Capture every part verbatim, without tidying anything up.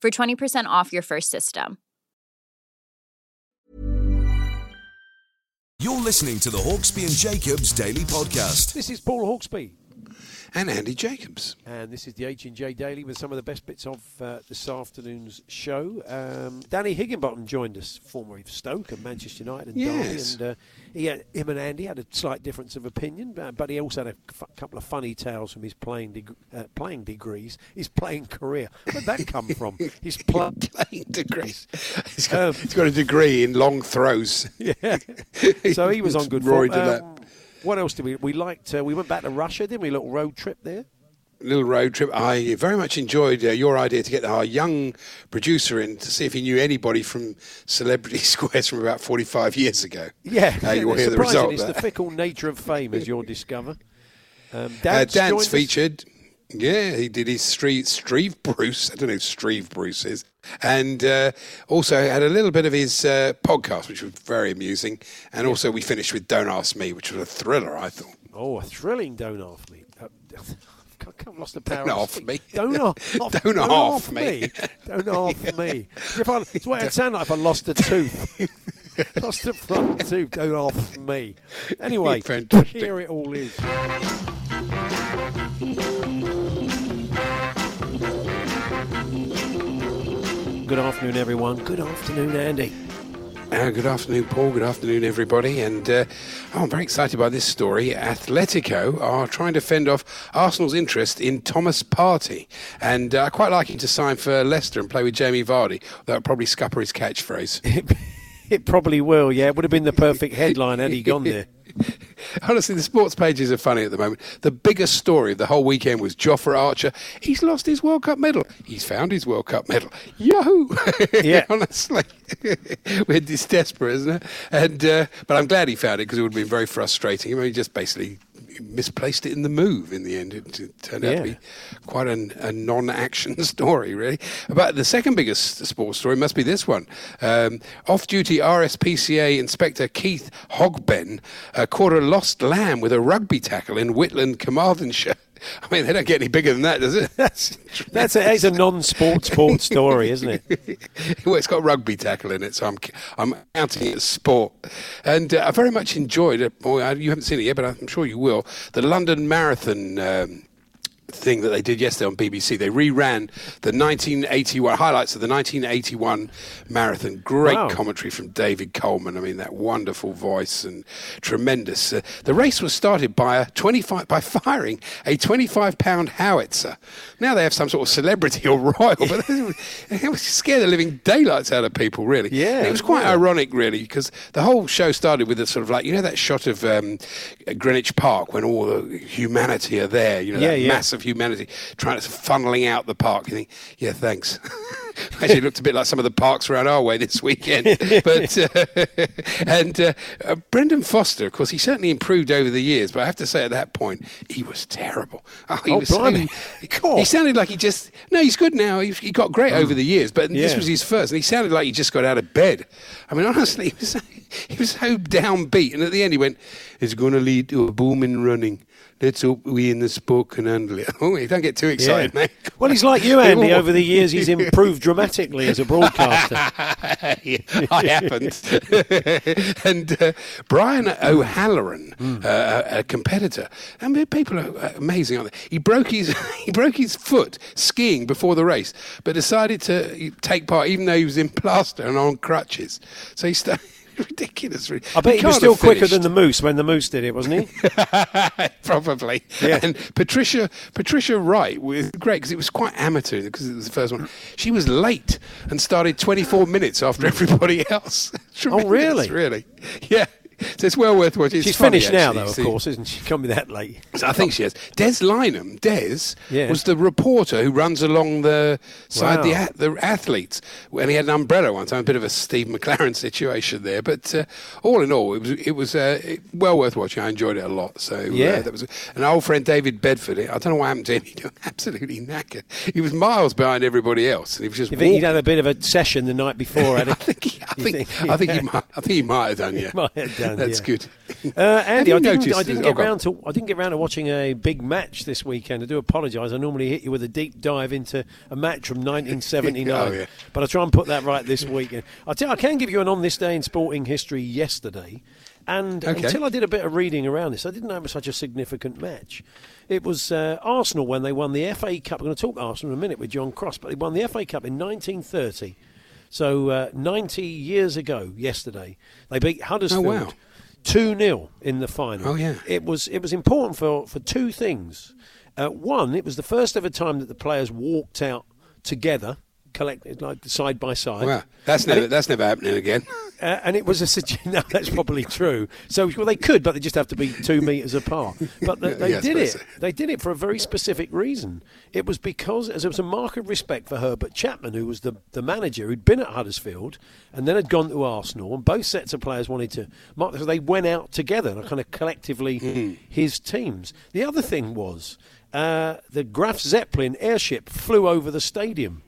for twenty percent off your first system. You're listening to the Hawkesby and Jacobs Daily Podcast. This is Paul Hawkesby. And Andy Jacobs. And this is the H and J Daily with some of the best bits of uh, this afternoon's show. Um, Danny Higginbottom joined us, formerly of Stoke and Manchester United and yes. Derby. And, uh, he had, him and Andy had a slight difference of opinion, but, but he also had a f- couple of funny tales from his playing deg- uh, playing degrees, his playing career. Where'd that come from? His pl- playing degrees. He's got, um, he's got a degree in long throws. Yeah. So he was on good form. Um, What else did we... We liked... Uh, we went back to Russia, didn't we? A little road trip there. Little road trip. I very much enjoyed uh, your idea to get our young producer in to see if he knew anybody from Celebrity Squares from about forty-five years ago. Yeah. Uh, you will hear the result. It's the fickle nature of fame, as you'll discover. Um, Dan's, uh, Dan's featured... Yeah, he did his Streve, Streve Bruce. I don't know who Streve Bruce is. And uh, also had a little bit of his uh, podcast, which was very amusing. And also we finished with Don't Ask Me, which was a thriller, I thought. Oh, a thrilling Don't Ask Me. Uh, I've lost the power don't of me. Don't off me. Don't, don't off me. me. Don't off yeah. me. If I, it's what it sounded like if I lost a tooth. Lost a front tooth. Don't off me. Anyway, fantastic. Here it all is. Good afternoon, everyone. Good afternoon, Andy. Uh, good afternoon, Paul. Good afternoon, everybody. And uh, oh, I'm very excited by this story. Atletico are trying to fend off Arsenal's interest in Thomas Partey. And I uh, quite like him to sign for Leicester and play with Jamie Vardy. That would probably scupper his catchphrase. It probably will, yeah. It would have been the perfect headline had he gone there. Honestly, the sports pages are funny at the moment. The biggest story of the whole weekend was Jofra Archer. He's lost his World Cup medal. He's found his World Cup medal. Yahoo! Yeah. Honestly, we're just desperate, isn't it? And uh, but I'm glad he found it because it would have been very frustrating. I mean, he just basically misplaced it in the move in the end. It, it turned yeah. out to be quite an, a non-action story, really. But the second biggest sports story must be this one. Um, off-duty R S P C A Inspector Keith Hogben uh, caught a lost lamb with a rugby tackle in Whitland, Carmarthenshire. I mean, they don't get any bigger than that, does it? That's that's a, that's a non-sport sport story, isn't it? Well, it's got rugby tackle in it, so I'm I'm counting it as sport. And uh, I very much enjoyed it. Boy, you haven't seen it yet, but I'm sure you will. The London Marathon um, thing that they did yesterday on B B C. They reran the nineteen eighty-one highlights of the nineteen eighty-one marathon. Great wow. commentary from David Coleman. I mean, that wonderful voice and tremendous. Uh, the race was started by a twenty-five by firing a twenty-five pound howitzer. Now they have some sort of celebrity or royal, but they would scare the living daylights out of people, really. Yeah, and it was quite yeah. ironic, really, because the whole show started with a sort of like, you know, that shot of um, Greenwich Park when all the humanity are there. You know, yeah, that yeah. massive. Of humanity trying to funneling out the park. You think, yeah, thanks. Actually, it looked a bit like some of the parks around our way this weekend. But uh, and uh, uh, Brendan Foster, of course, he certainly improved over the years. But I have to say, at that point, he was terrible. Oh, he, oh, was sounding, he sounded like he just no. He's good now. He, he got great oh. over the years, but yeah. this was his first, and he sounded like he just got out of bed. I mean, honestly, he was so, he was so downbeat. And at the end, he went, "It's going to lead to a boom in running. Let's hope we in the sport can handle it." Oh, don't get too excited, yeah. mate. Well, he's like you, Andy. Over the years, he's improved dramatically as a broadcaster. Yeah, I happened. And uh, Brian O'Halloran, mm. uh, a competitor, I mean, people are amazing, aren't they? He broke his he broke his foot skiing before the race, but decided to take part even though he was in plaster and on crutches. So he started. Ridiculous. I bet he, he was still quicker than the Moose when the Moose did it, wasn't he? Probably. Yeah. And Patricia Patricia Wright was great because it was quite amateur because it was the first one. She was late and started twenty-four minutes after everybody else. Oh, really? Really? Yeah. So it's well worth watching. It's She's funny, finished actually, now, though, of course, isn't she? Can't be that late. So I think she is. Des Lynam, Des, yeah. was the reporter who runs along the side wow. the ath- the athletes. And he had an umbrella one time, a bit of a Steve McLaren situation there. But uh, all in all, it was it was uh, well worth watching. I enjoyed it a lot. So yeah, uh, that was an old friend, David Bedford. I don't know what happened to him. He got absolutely knackered. He was miles behind everybody else, and he was just. You think he'd had a bit of a session the night before? I think he, I think, think yeah. I think he might. I think he might have done. Yeah. He might have done. That's yeah. good. Uh, Andy, I didn't, I didn't get oh, round to I didn't get round to watching a big match this weekend. I do apologise. I normally hit you with a deep dive into a match from nineteen seventy-nine, oh, yeah. but I try and put that right this weekend. I tell you, I can give you an on this day in sporting history yesterday, and okay. until I did a bit of reading around this, I didn't know it was such a significant match. It was uh, Arsenal when they won the F A Cup. I'm going to talk Arsenal in a minute with John Cross, but they won the F A Cup in nineteen thirty. So uh, ninety years ago, yesterday, they beat Huddersfield oh, wow. two nil in the final. Oh, yeah. It was it was important for, for two things. Uh, one, it was the first ever time that the players walked out together, collected like side by side. Wow, that's never it, that's never happening again. Uh, and it was a no, that's probably true. So well, they could, but they just have to be two metres apart. But the, they yeah, did it. So. They did it for a very specific reason. It was because as it was a mark of respect for Herbert Chapman, who was the, the manager who'd been at Huddersfield and then had gone to Arsenal, and both sets of players wanted to mark. So they went out together, and kind of collectively mm-hmm. his teams. The other thing was. Uh, the Graf Zeppelin airship flew over the stadium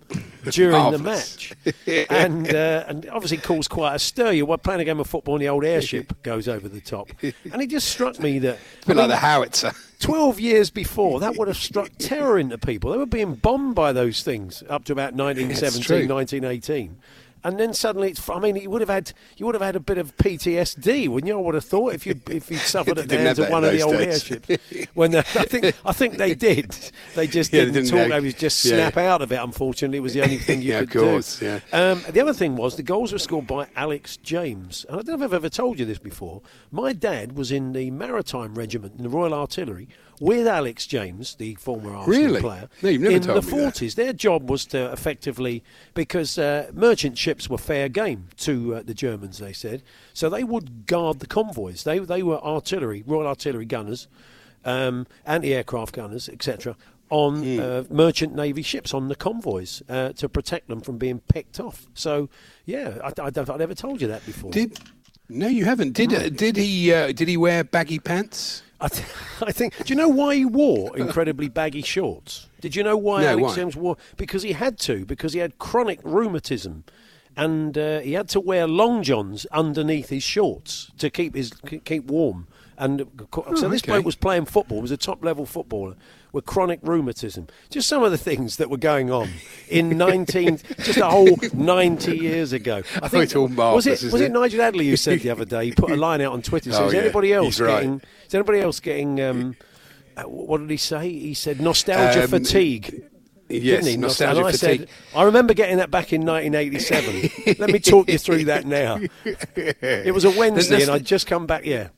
during the match and uh, and obviously caused quite a stir. You're playing a game of football and the old airship goes over the top. And it just struck me that... It's a bit I mean, like the howitzer. twelve years before, that would have struck terror into people. They were being bombed by those things up to about nineteen seventeen, nineteen eighteen. And then suddenly, it's, I mean, you would have had you would have had a bit of P T S D, wouldn't you? I would have thought if you if you suffered at the hands of one of the old days. Airships. When they, I think I think they did. They just yeah, didn't, didn't talk. They would just yeah. snap out of it. Unfortunately, it was the only thing you yeah, could of course, do. Yeah. Um, the other thing was the goals were scored by Alex James. And I don't know if I've ever told you this before. My dad was in the Maritime Regiment in the Royal Artillery. With Alex James, the former Arsenal really? player, no, you've never in told the me forties. That. Their job was to effectively, because uh, merchant ships were fair game to uh, the Germans, they said, so they would guard the convoys. They they were artillery, Royal Artillery gunners, um, anti-aircraft gunners, et cetera, on mm. uh, merchant navy ships, on the convoys, uh, to protect them from being picked off. So, yeah, I, I don't, I've never told you that before. Did No, you haven't. Did uh, did he uh, did he wear baggy pants? I, th- I think. Do you know why he wore incredibly baggy shorts? Did you know why no, Alex why? James wore? Because he had to. Because he had chronic rheumatism, and uh, he had to wear long johns underneath his shorts to keep his keep warm. And oh, so this okay. bloke was playing football. Was a top level footballer with chronic rheumatism. Just some of the things that were going on in nineteen, just a whole ninety years ago. I think oh, it's all marvellous, was it was it, it Nigel Adley who said the other day? He put a line out on Twitter. So oh, is yeah. anybody else He's getting? Right. Is anybody else getting? Um, what did he say? He said nostalgia um, fatigue. Yes, didn't he? nostalgia and fatigue. I said, I remember getting that back in nineteen eighty-seven. Let me talk you through that now. It was a Wednesday nost- and I'd just come back, yeah.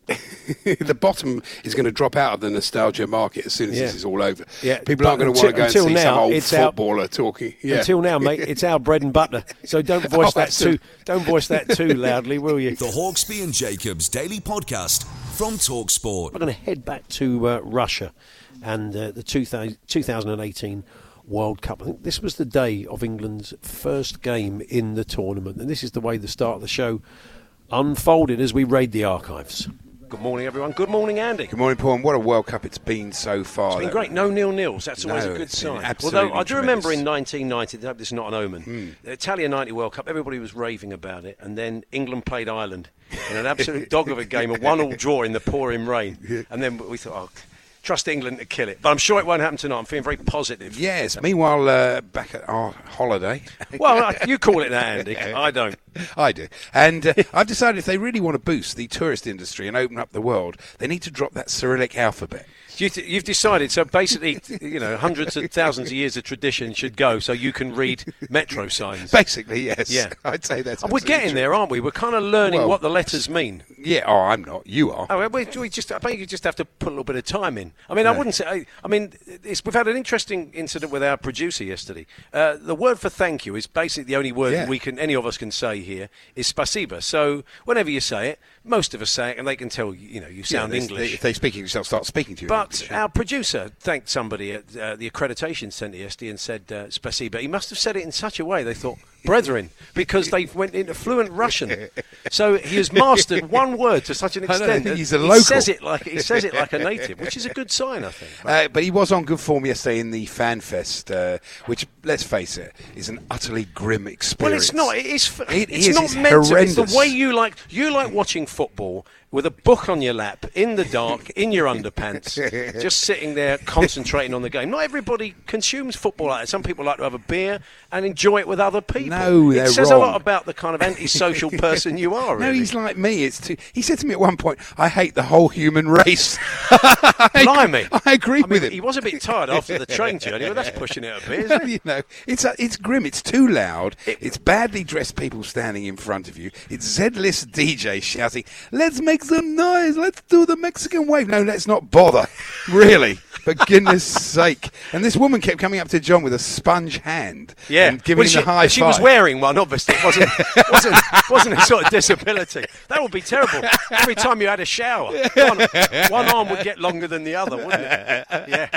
The bottom is going to drop out of the nostalgia market as soon as yeah. this is all over. Yeah. People but aren't going to want to go and see now, some old footballer our, talking. Yeah. Until now, mate, it's our bread and butter. So don't voice oh, that too Don't voice that too loudly, will you? The Hawkesby and Jacobs Daily Podcast from Talk Sport. I'm going to head back to uh, Russia and uh, the two thousand eighteen World Cup. I think this was the day of England's first game in the tournament, and this is the way the start of the show unfolded as we raid the archives. Good morning, everyone. Good morning, Andy. Good morning, Paul. And what a World Cup it's been so far. It's been great. No nil-nils. That's always no, a good sign. Absolutely. Although I do tremendous. remember in nineteen ninety, I hope this is not an omen, mm. the Italia ninety World Cup, everybody was raving about it, and then England played Ireland in an absolute dog of a game, a one-all draw in the pouring rain. And then we thought, oh, trust England to kill it. But I'm sure it won't happen tonight. I'm feeling very positive. Yes. Meanwhile, uh, back at our holiday. Well, you call it that, Andy. I don't. I do. And uh, I've decided if they really want to boost the tourist industry and open up the world, they need to drop that Cyrillic alphabet. You th- you've decided, so basically, you know, hundreds and thousands of years of tradition should go so you can read metro signs. Basically, yes. Yeah. I'd say that's We're getting true. there, aren't we? We're kind of learning well, what the letters mean. Yeah, oh, I'm not. You are. Oh, we, we just, I think you just have to put a little bit of time in. I mean, no. I wouldn't say... I, I mean, it's, we've had an interesting incident with our producer yesterday. Uh, the word for thank you is basically the only word yeah. we can, any of us can say here is spasiba. So whenever you say it, most of us say it, and they can tell, you know, you sound yeah, they, English. They, if they speak English, they'll start speaking to you. But But our producer thanked somebody at uh, the accreditation centre yesterday and said uh, spasiba. He must have said it in such a way they thought, brethren, because they went into fluent Russian. So he has mastered one word to such an extent. He's a local. He says it like he says it like a native, which is a good sign, I think. Right? Uh, but he was on good form yesterday in the Fan Fest, uh, which, let's face it, is an utterly grim experience. Well, it's not. It is. It it's is, not it's meant horrendous. To. It's the way you like. You like watching football with a book on your lap, in the dark, in your underpants, just sitting there concentrating on the game. Not everybody consumes football like that. Some people like to have a beer and enjoy it with other people. No, they're wrong. It says a lot about the kind of antisocial person you are, really. No, he's like me. It's too, he said to me at one point, I hate the whole human race. Blimey. I, I agree I mean, with him. He was a bit tired after the train journey, but that's pushing it a bit, isn't it? You know, it's, uh, it's grim. It's too loud. It, it's badly dressed people standing in front of you. It's Z-list D J shouting, let's make some noise, let's do the Mexican wave. No, let's not bother, really, for goodness sake. And this woman kept coming up to John with a sponge hand yeah. and giving well, him she, a high she five. She was wearing one, obviously. It wasn't, wasn't, wasn't a sort of disability. That would be terrible. Every time you had a shower, one, one arm would get longer than the other, wouldn't it? Yeah.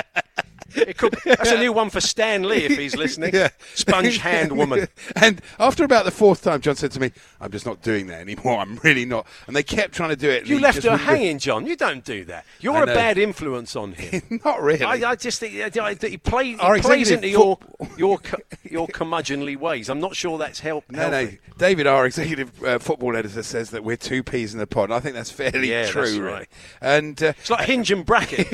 It could, that's a new one for Stan Lee, if he's listening. Yeah. Sponge hand woman. And after about the fourth time, John said to me, I'm just not doing that anymore. I'm really not. And they kept trying to do it. You left her hanging, John. You don't do that. You're a bad influence on him. Not really. I, I just think he, play, he plays into your, your your curmudgeonly ways. I'm not sure that's helped. No, no. David, our executive uh, football editor, says that we're two peas in a pod. I think that's fairly yeah, true. That's right. And, uh, it's like hinge and bracket.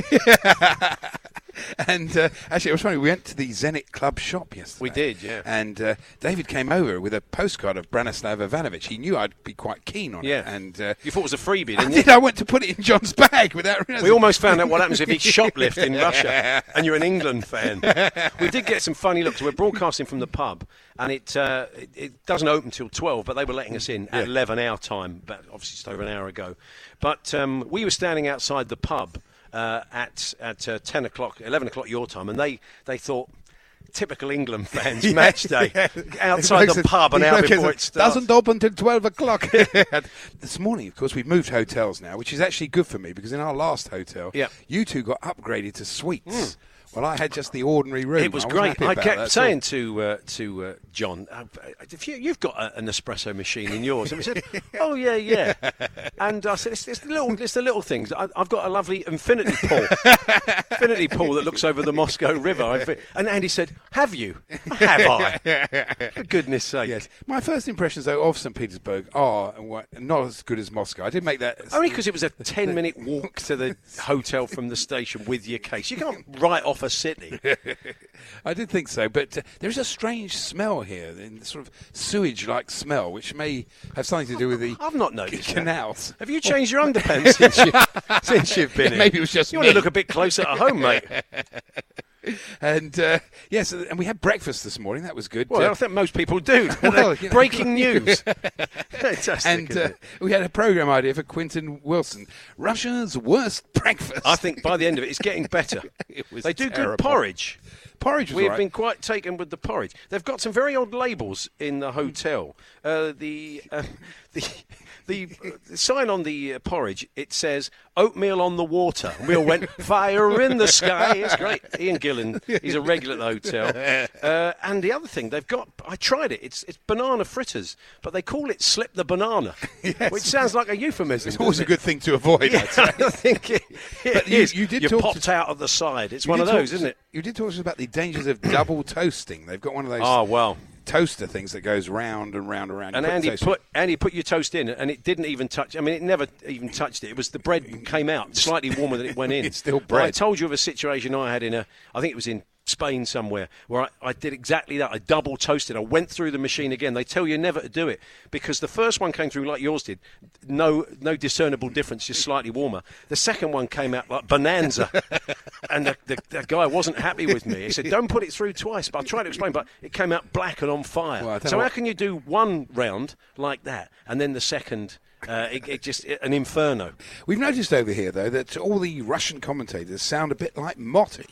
And uh, actually, it was funny, we went to the Zenit Club shop yesterday. We did, yeah. And uh, David came over with a postcard of Branislav Ivanovic. He knew I'd be quite keen on yeah. it. And, uh, you thought it was a freebie, didn't I you? I did. I went to put it in John's bag without realising. We almost found out what happens if he shoplifts in Russia and you're an England fan. We did get some funny looks. We're broadcasting from the pub, and it uh, it, it doesn't open till twelve, but they were letting us in at yeah. eleven our time, but obviously just over an hour ago. But um, we were standing outside the pub, Uh, at at uh, ten o'clock, eleven o'clock your time, and they, they thought, typical England fans, yeah, match day, yeah. outside the pub an hour before it starts. Doesn't open till twelve o'clock. This morning, of course, we've moved hotels now, which is actually good for me, because in our last hotel, yeah. you two got upgraded to suites. Mm. Well, I had just the ordinary room. It was I great. I kept saying all. to uh, to uh, John, uh, if you, you've got a, an espresso machine in yours. And we said, oh, yeah, yeah. And I said, it's, it's, the, little, it's the little things. I, I've got a lovely infinity pool. Infinity pool that looks over the Moscow River. And Andy said, have you? Have I? For goodness sake. Yes. My first impressions, though, of Saint Petersburg are not as good as Moscow. I did make that... Only because it was a ten-minute walk to the hotel from the station with your case. You can't write off a city. I did think so, but uh, there's a strange smell here, the sort of sewage-like smell, which may have something to do with the I've not noticed c- canals. That. Have you changed your underpants since, you, since you've been yeah, here? Maybe it was just you me. Want to look a bit closer at home, mate. And uh, yes, and we had breakfast this morning. That was good. Well, uh, I think most people do. Well, you know, breaking news. Fantastic. And uh, we had a program idea for Quinton Wilson. Russia's worst breakfast. I think by the end of it, it's getting better. It was they do terrible. Good porridge. Porridge was We've right. been quite taken with the porridge. They've got some very odd labels in the hotel. Uh, the uh, the the sign on the uh, porridge, it says, oatmeal on the water. We all went, fire in the sky. It's great. Ian Gillan, he's a regular at the hotel. Uh, and the other thing, they've got, I tried it, it's it's banana fritters, but they call it slip the banana, yes. which sounds like a euphemism. It's always a good thing to avoid, yeah, I'd say. I think it, it but is. You, you did You're talk popped to, out of the side. It's one of those, talk, isn't it? You did talk to us about the dangers of double toasting. They've got one of those. Oh, well. toaster things that goes round and round and round. And Andy put Andy put your toast in, and it didn't even touch. I mean, it never even touched it. It was the bread came out slightly warmer than it went in. It's still bread. But I told you of a situation I had in a. I think it was in Spain somewhere where I, I did exactly that. I double toasted. I went through the machine again. They tell you never to do it because the first one came through like yours did. No, no discernible difference, just slightly warmer. The second one came out like Bonanza, and the, the, the guy wasn't happy with me. He said, "Don't put it through twice." But I tried to explain, but it came out black and on fire. Well, so how can you do one round like that and then the second? Uh, it, it just it, an inferno. We've noticed over here, though, that all the Russian commentators sound a bit like Motti.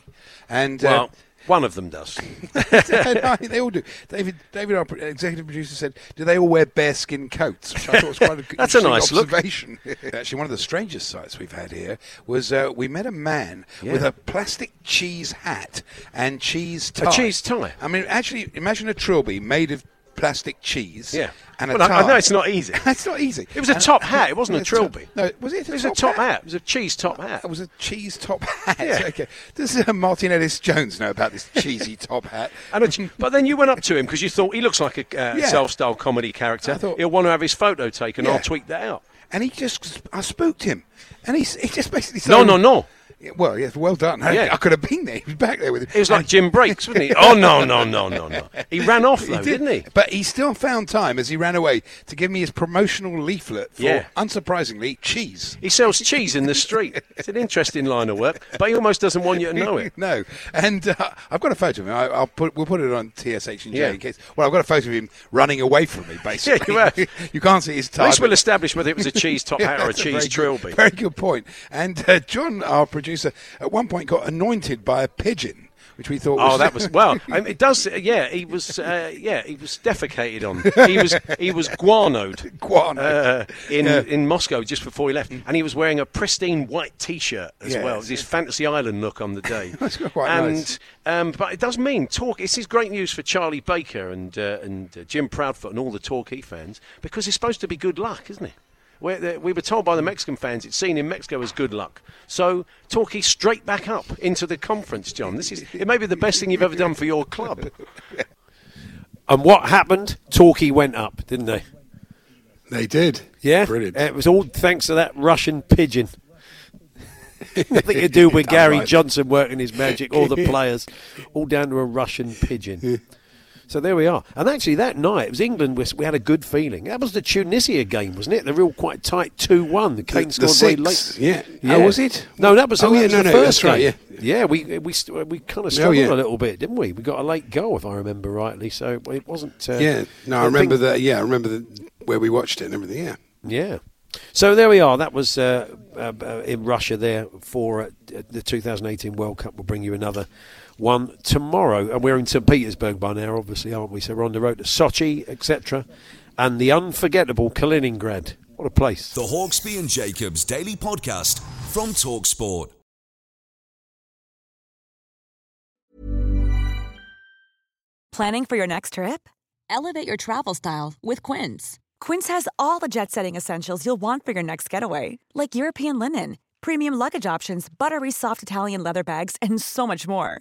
And, well, uh, one of them does. No, they all do. David, David, our executive producer, said, do they all wear bearskin coats? Which I thought was quite a good That's a nice observation. Look. Actually, one of the strangest sights we've had here was uh, we met a man yeah. with a plastic cheese hat and cheese tie. A cheese tie? I mean, actually, imagine a trilby made of plastic cheese yeah. and a well, tie. I know it's not easy. It's not easy. It was a top hat. It wasn't a trilby. No, was it? A it was top a top hat? hat. It was a cheese top hat. It was a cheese top hat. Yeah. Okay. Does uh, Martin Ellis-Jones know about this cheesy top hat? And a, but then you went up to him because you thought he looks like a uh, yeah. self-styled comedy character. I thought, he'll want to have his photo taken. Yeah. I'll tweet that out. And he just, I spooked him, and he he just basically said, no, no, no. Well, yes, well done. I, yeah. I could have been there. He was back there with him. It was like Jim Brakes, wasn't he? Oh, no, no, no, no, no. He ran off, though, he did. didn't he? But he still found time as he ran away to give me his promotional leaflet for, yeah. unsurprisingly, cheese. He sells cheese in the street. It's an interesting line of work, but he almost doesn't want you to know it. No. And uh, I've got a photo of him. I, I'll put, we'll put it on T S H and J yeah. in case. Well, I've got a photo of him running away from me, basically. Yeah, you have. You can't see his tie. At least we'll establish whether it was a cheese top hat yeah, or a cheese a very trilby. Good, very good point. And uh, John, our producer, at one point got anointed by a pigeon, which we thought was... Oh, that was... Well, I mean, it does... Yeah, he was uh, Yeah, he was defecated on. He was he was guanoed. Guanoed. Uh, in, yeah. in Moscow just before he left. Mm. And he was wearing a pristine white T-shirt as yeah, well. It was his Fantasy Island look on the day. That's quite and, nice. Um, but it does mean talk. This is great news for Charlie Baker and, uh, and uh, Jim Proudfoot and all the Torquay fans because it's supposed to be good luck, isn't it? We were told by the Mexican fans it's seen in Mexico as good luck. So Torquay straight back up into the conference, John. This is it may be the best thing you've ever done for your club. And what happened? Torquay went up, didn't they? They did. Yeah. Brilliant. It was all thanks to that Russian pigeon. Nothing to do with Gary right. Johnson working his magic, all the players, all down to a Russian pigeon. So there we are. And actually that night, it was England, we had a good feeling. That was the Tunisia game, wasn't it? The real quite tight two one. The Kane scored very late. Yeah. yeah. Oh, was it? No, that was, oh, yeah, that was no, the no, first game. Right, yeah. yeah, we we, we kind of struggled oh, yeah. a little bit, didn't we? We got a late goal, if I remember rightly. So it wasn't... Uh, yeah, no, I remember thing. that. Yeah, I remember the, where we watched it and everything, yeah. Yeah. So there we are. That was uh, uh, in Russia there for uh, the two thousand eighteen World Cup. We'll bring you another one tomorrow, and we're in Saint Petersburg by now, obviously, aren't we? So we're on the road to Sochi, et cetera, and the unforgettable Kaliningrad. What a place! The Hawkesby and Jacobs Daily Podcast from Talk Sport. Planning for your next trip? Elevate your travel style with Quince. Quince has all the jet-setting essentials you'll want for your next getaway, like European linen, premium luggage options, buttery soft Italian leather bags, and so much more.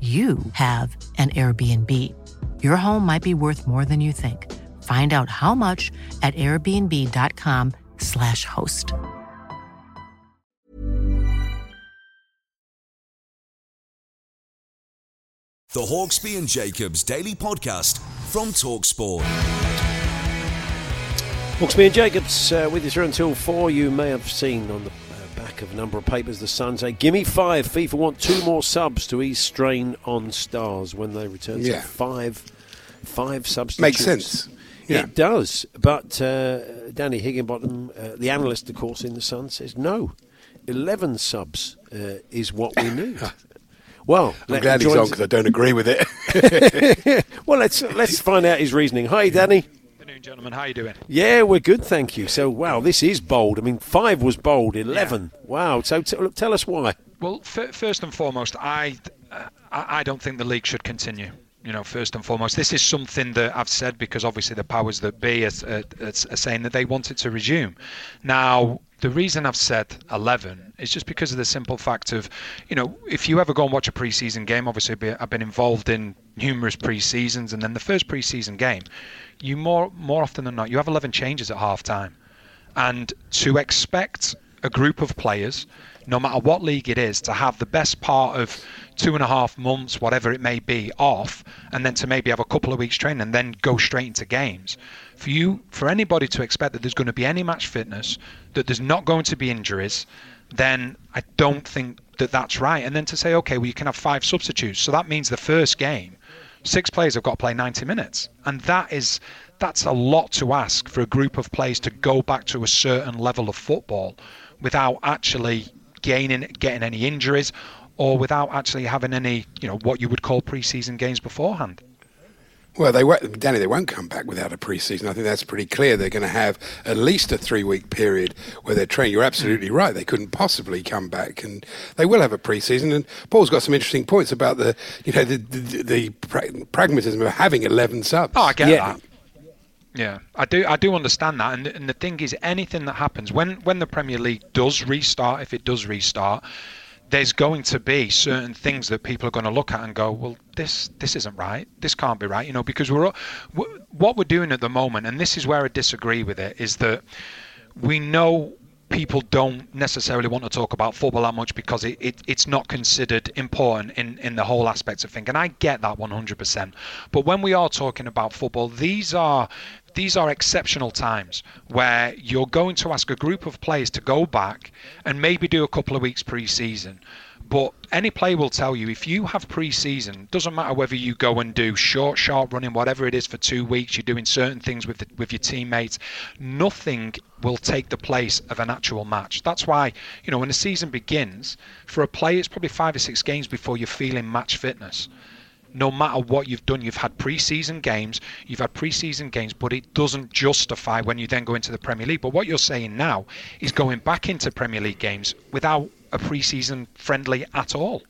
you have an Airbnb. Your home might be worth more than you think. Find out how much at airbnb.com slash host. The Hawkesby and Jacobs Daily Podcast from Talk Sport. Hawkesby and Jacobs uh, with you through until four. You may have seen on the back of a number of papers, The Sun say, gimme five. FIFA want two more subs to ease strain on stars when they return to yeah. five five substitutes. Makes sense. Yeah. It does. But uh, Danny Higginbottom, uh, the analyst, of course, in The Sun, says no. eleven subs uh, is what we need. Well, I'm glad he's on because I don't agree with it. Well, let's let's find out his reasoning. Hi, Danny. Good afternoon, gentlemen. How are you doing? Yeah, we're good, thank you. So, wow, this is bold. I mean, five was bold, eleven. Yeah. Wow. So, t- look, tell us why. Well, f- first and foremost, I uh, I don't think the league should continue. You know, first and foremost, this is something that I've said because obviously the powers that be are, are, are saying that they want it to resume. Now, the reason I've said eleven is just because of the simple fact of, you know, if you ever go and watch a pre-season game, obviously I've been involved in numerous pre-seasons, and then the first pre-season game, you more more often than not, you have eleven changes at half-time. And to expect a group of players, no matter what league it is, to have the best part of two and a half months, whatever it may be, off, and then to maybe have a couple of weeks training and then go straight into games. For you, for anybody to expect that there's going to be any match fitness, that there's not going to be injuries, then I don't think that that's right. And then to say, okay, well, you can have five substitutes. So that means the first game, six players have got to play ninety minutes. And that is... that's a lot to ask for a group of players to go back to a certain level of football without actually gaining getting any injuries or without actually having any, you know, what you would call pre-season games beforehand. Well, they won't, Danny, they won't come back without a pre-season. I think that's pretty clear. They're going to have at least a three-week period where they're training. You're absolutely right. They couldn't possibly come back, and they will have a pre-season. And Paul's got some interesting points about the, you know, the the, the pra- pragmatism of having eleven subs. Oh, I get yeah. that. Yeah, I do I do understand that, and, and the thing is, anything that happens, when, when the Premier League does restart, if it does restart, there's going to be certain things that people are going to look at and go, well, this this isn't right, this can't be right, you know, because we're what we're doing at the moment, and this is where I disagree with it, is that we know people don't necessarily want to talk about football that much because it, it, it's not considered important in, in the whole aspects of things, and I get that one hundred percent, but when we are talking about football, these are... These are exceptional times where you're going to ask a group of players to go back and maybe do a couple of weeks pre-season. But any player will tell you, if you have pre-season, doesn't matter whether you go and do short, sharp running, whatever it is for two weeks, you're doing certain things with the, with your teammates, nothing will take the place of an actual match. That's why, you know, when the season begins, for a player, it's probably five or six games before you're feeling match fitness. No matter what you've done, you've had pre-season games, you've had pre-season games, but it doesn't justify when you then go into the Premier League. But what you're saying now is going back into Premier League games without a pre-season friendly at all.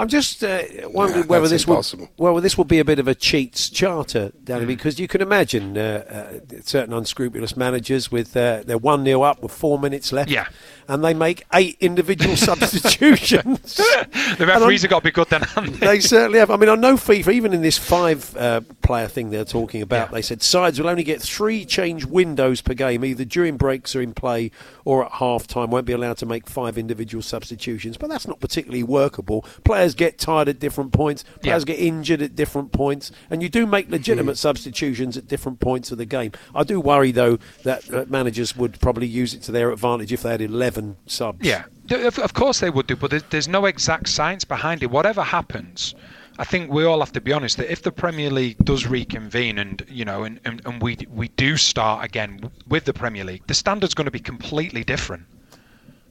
I'm just uh, wondering yeah, whether this will, well, this will be a bit of a cheats charter, Danny, mm. because you can imagine uh, uh, certain unscrupulous managers with uh, they're one nil up with four minutes left, yeah. and they make eight individual substitutions. The referees have got to be good then, haven't they? They certainly have. I mean, I know FIFA, even in this five-player uh, thing they're talking about, yeah. they said sides will only get three change windows per game, either during breaks or in play or at half-time, won't be allowed to make five individual substitutions, but that's not particularly workable. Players get tired at different points, players yeah. get injured at different points, and you do make legitimate mm. substitutions at different points of the game. I do worry, though, that uh, managers would probably use it to their advantage if they had eleven subs. Yeah, of course they would do, but there's no exact science behind it. Whatever happens, I think we all have to be honest that if the Premier League does reconvene and, you know, and, and, and we, we do start again with the Premier League, the standard's going to be completely different.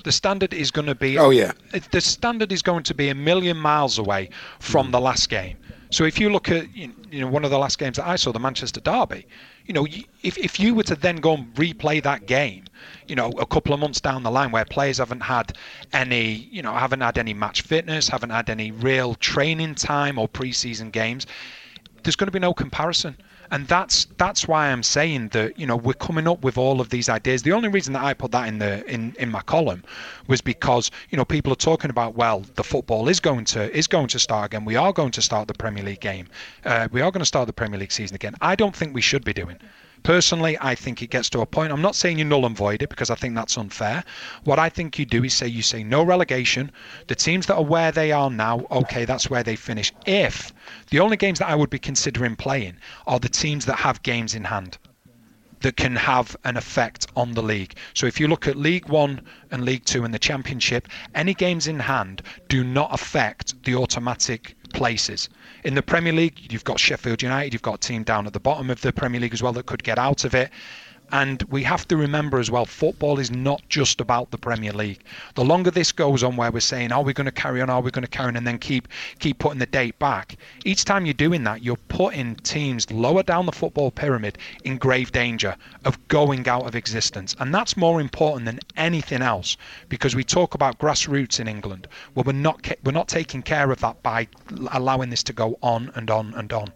The standard is going to be oh, yeah. the standard is going to be a million miles away from the last game. So if you look at, you know, one of the last games that I saw, the Manchester Derby, you know, if if you were to then go and replay that game, you know, a couple of months down the line where players haven't had any, you know, haven't had any match fitness, haven't had any real training time or pre-season games, there's going to be no comparison. And that's that's why I'm saying that, you know, we're coming up with all of these ideas. The only reason that I put that in the in, in my column was because, you know, people are talking about, well, the football is going to is going to start again. We are going to start the Premier League game. Uh, we are going to start the Premier League season again. I don't think we should be doing. Personally, I think it gets to a point. I'm not saying you null and void it, because I think that's unfair. What I think you do is say you say no relegation. The teams that are where they are now, okay, that's where they finish. If the only games that I would be considering playing are the teams that have games in hand that can have an effect on the league. So if you look at League One and League Two and the Championship, any games in hand do not affect the automatic places. In the Premier League, you've got Sheffield United, you've got a team down at the bottom of the Premier League as well that could get out of it. And we have to remember as well, football is not just about the Premier League. The longer this goes on where we're saying, are we going to carry on, are we going to carry on, and then keep keep putting the date back. Each time you're doing that, you're putting teams lower down the football pyramid in grave danger of going out of existence. And that's more important than anything else, because we talk about grassroots in England. Well, we're not, we're not taking care of that by allowing this to go on and on and on.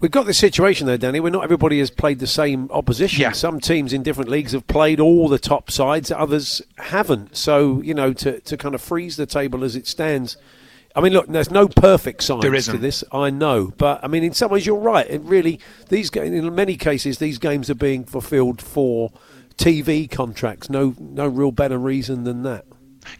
We've got this situation though, Danny, where not everybody has played the same opposition. Yeah. Some teams in different leagues have played all the top sides, others haven't. So, you know, to, to kind of freeze the table as it stands. I mean, look, there's no perfect science to this, I know. But, I mean, in some ways you're right. It really, these in many cases, these games are being fulfilled for T V contracts. No, no real better reason than that.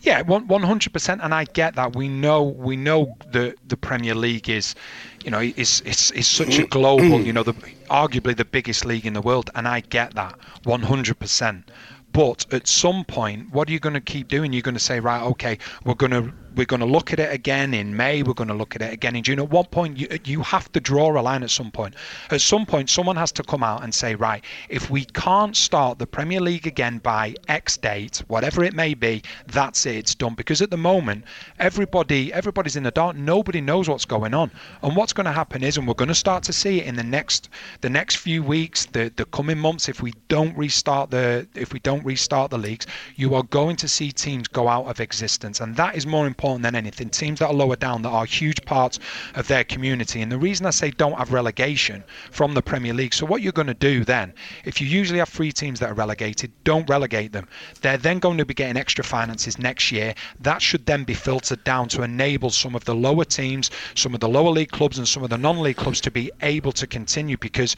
Yeah, one hundred percent, and I get that. We know, we know that the Premier League is, you know, it's it's it's such a global, you know, the arguably the biggest league in the world, and I get that one hundred percent. But at some point, what are you going to keep doing? You're going to say, right, okay, we're going to we're going to look at it again in May. We're going to look at it again in June. At one point, you you have to draw a line. At some point, at some point, someone has to come out and say, right, if we can't start the Premier League again by X date, whatever it may be, that's it. It's done. Because at the moment, everybody everybody's in the dark. Nobody knows what's going on. And what's going to happen is, and we're going to start to see it in the next the next few weeks, the the coming months. If we don't restart the if we don't restart the leagues, you are going to see teams go out of existence, and that is more important than anything. Teams that are lower down that are huge parts of their community. And the reason I say don't have relegation from the Premier League, so what you're going to do then, if you usually have three teams that are relegated, don't relegate them. They're then going to be getting extra finances next year. That should then be filtered down to enable some of the lower teams, some of the lower league clubs and some of the non-league clubs to be able to continue, because,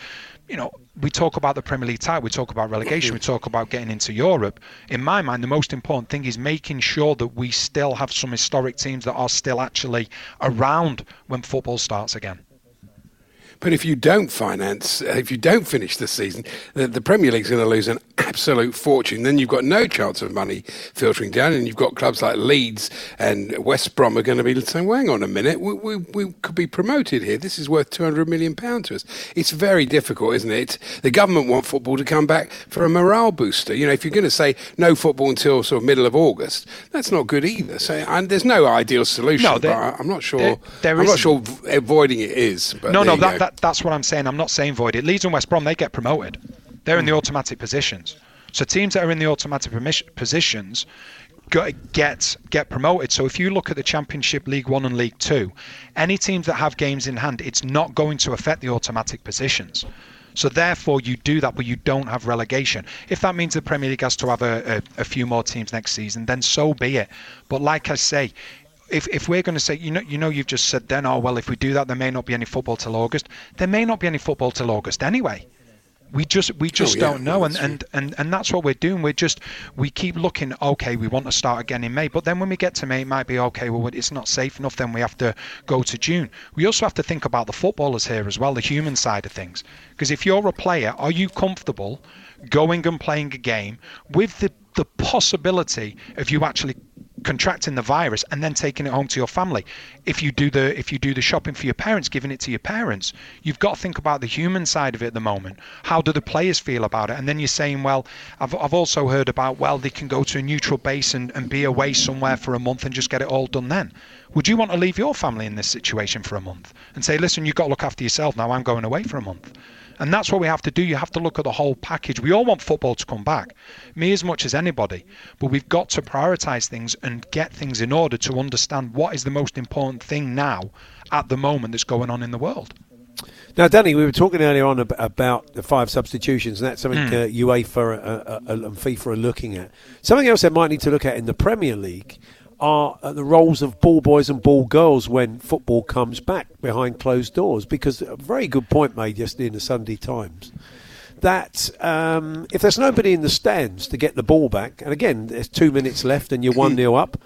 you know, we talk about the Premier League title, we talk about relegation, we talk about getting into Europe. In my mind, the most important thing is making sure that we still have some historic teams that are still actually around when football starts again. But if you don't finance, if you don't finish the season, the, the Premier League's going to lose an absolute fortune. Then you've got no chance of money filtering down, and you've got clubs like Leeds and West Brom are going to be saying, well, hang on a minute, we, we, we could be promoted here. This is worth two hundred million pounds to us. It's very difficult, isn't it? The government want football to come back for a morale booster. You know, if you're going to say no football until sort of middle of August, that's not good either. So and there's no ideal solution. No, there, but I'm not sure. There, there I'm not sure avoiding it is. But no, no, that, that That's what I'm saying. I'm not saying void it. Leeds and West Brom, they get promoted. They're in the automatic positions. So teams that are in the automatic positions get get promoted. So if you look at the Championship, League One and League Two, any teams that have games in hand, it's not going to affect the automatic positions. So therefore you do that, but you don't have relegation. If that means the Premier League has to have a, a, a few more teams next season, then so be it. But like I say, If if we're going to say, you know, you know, you've just said then, oh, well, if we do that, there may not be any football till August. There may not be any football till August anyway. We just we just oh, yeah. don't know. Well, and, and, and, and that's what we're doing. We're just, we keep looking, okay, we want to start again in May. But then when we get to May, it might be, okay, well, it's not safe enough. Then we have to go to June. We also have to think about the footballers here as well, the human side of things. Because if you're a player, are you comfortable going and playing a game with the, the possibility of you actually contracting the virus and then taking it home to your family? If you do the if you do the shopping for your parents, giving it to your parents, you've got to think about the human side of it at the moment. How do the players feel about it? And then you're saying, well, I've I've also heard about, well, they can go to a neutral base and, and be away somewhere for a month and just get it all done then. Would you want to leave your family in this situation for a month and say, listen, you've got to look after yourself now, I'm going away for a month? And that's what we have to do. You have to look at the whole package. We all want football to come back, me as much as anybody, but we've got to prioritise things and get things in order to understand what is the most important thing now at the moment that's going on in the world. Now, Danny, we were talking earlier on about the five substitutions, and that's something mm. uh, UEFA uh, uh, and FIFA are looking at. Something else they might need to look at in the Premier League are the roles of ball boys and ball girls when football comes back behind closed doors, because a very good point made yesterday in the Sunday Times that um, if there's nobody in the stands to get the ball back, and again, there's two minutes left and you're one nil up,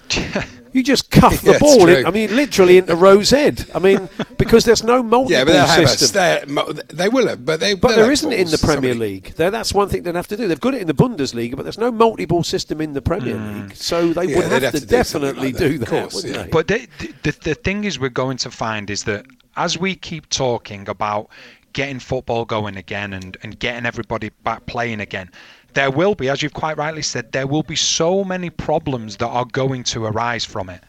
you just cuff the yeah, ball, in, I mean, literally into Rose Head. I mean, because there's no multi-ball yeah, system. Have a, they will have, but they But there isn't in the Premier somebody. League. They're, that's one thing they'd have to do. They've got it in the Bundesliga, but there's no multi-ball system in the Premier mm. League. So they yeah, would have, have to, to do definitely like that, do that, course, wouldn't yeah. they? But they, the, the thing is we're going to find is that as we keep talking about getting football going again and, and getting everybody back playing again, there will be, as you've quite rightly said, there will be so many problems that are going to arise from it.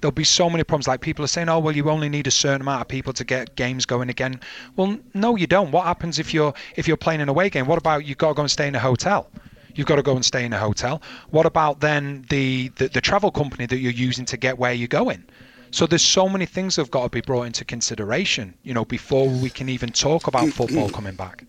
There'll be so many problems. Like people are saying, oh, well, you only need a certain amount of people to get games going again. Well, no, you don't. What happens if you're if you're playing an away game? What about you've got to go and stay in a hotel? You've got to go and stay in a hotel. What about then the, the, the travel company that you're using to get where you're going? So there's so many things that have got to be brought into consideration, you know, before we can even talk about football coming back.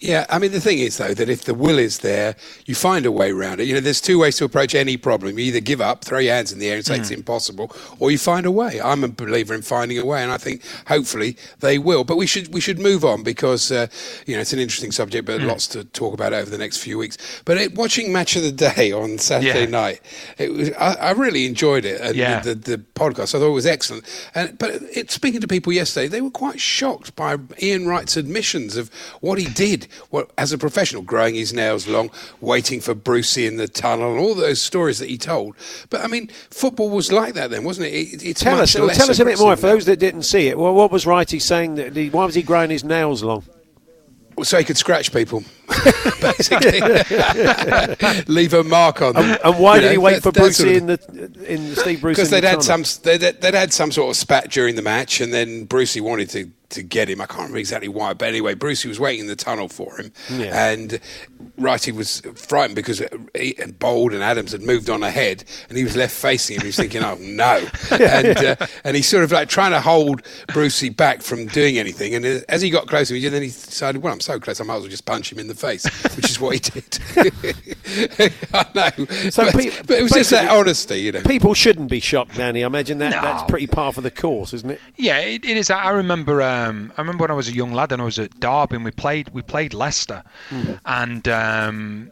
Yeah, I mean, the thing is, though, that if the will is there, you find a way around it. You know, there's two ways to approach any problem. You either give up, throw your hands in the air and say mm. it's impossible, or you find a way. I'm a believer in finding a way, and I think hopefully they will. But we should we should move on because, uh, you know, it's an interesting subject, but mm. lots to talk about over the next few weeks. But it, watching Match of the Day on Saturday yeah. night, it was, I, I really enjoyed it, and yeah. the, the, the podcast. I thought it was excellent. And But it, speaking to people yesterday, they were quite shocked by Ian Wright's admissions of what he did. Well, as a professional, growing his nails long, waiting for Brucey in the tunnel, and all those stories that he told. But, I mean, football was like that then, wasn't it? it it's tell us, tell us a bit more, for those that didn't see it. Well, what was Wrighty saying? That he, why was he growing his nails long? So he could scratch people, basically. Leave a mark on them. And, and why you did know, he wait that, for Brucey sort of, in the in the Steve Brucey? Because they'd had some they'd, they'd had some sort of spat during the match, and then Brucey wanted to, to get him. I can't remember exactly why, but anyway, Brucey was waiting in the tunnel for him, yeah. and Wrighty was frightened because he, and Bold and Adams had moved on ahead, and he was left facing him. He was thinking, "Oh no!" and uh, and he sort of like trying to hold Brucey back from doing anything. And as he got closer, he did, then he decided, "Well, I'm so close, I might as well just punch him in the face," which is what he did. I know. So but, people, but it was just that honesty, you know. People shouldn't be shocked, Danny. I imagine that no. that's pretty par for the course, isn't it? Yeah, it, it is. I remember. Um, I remember when I was a young lad and I was at Derby and we played we played Leicester, mm. and um,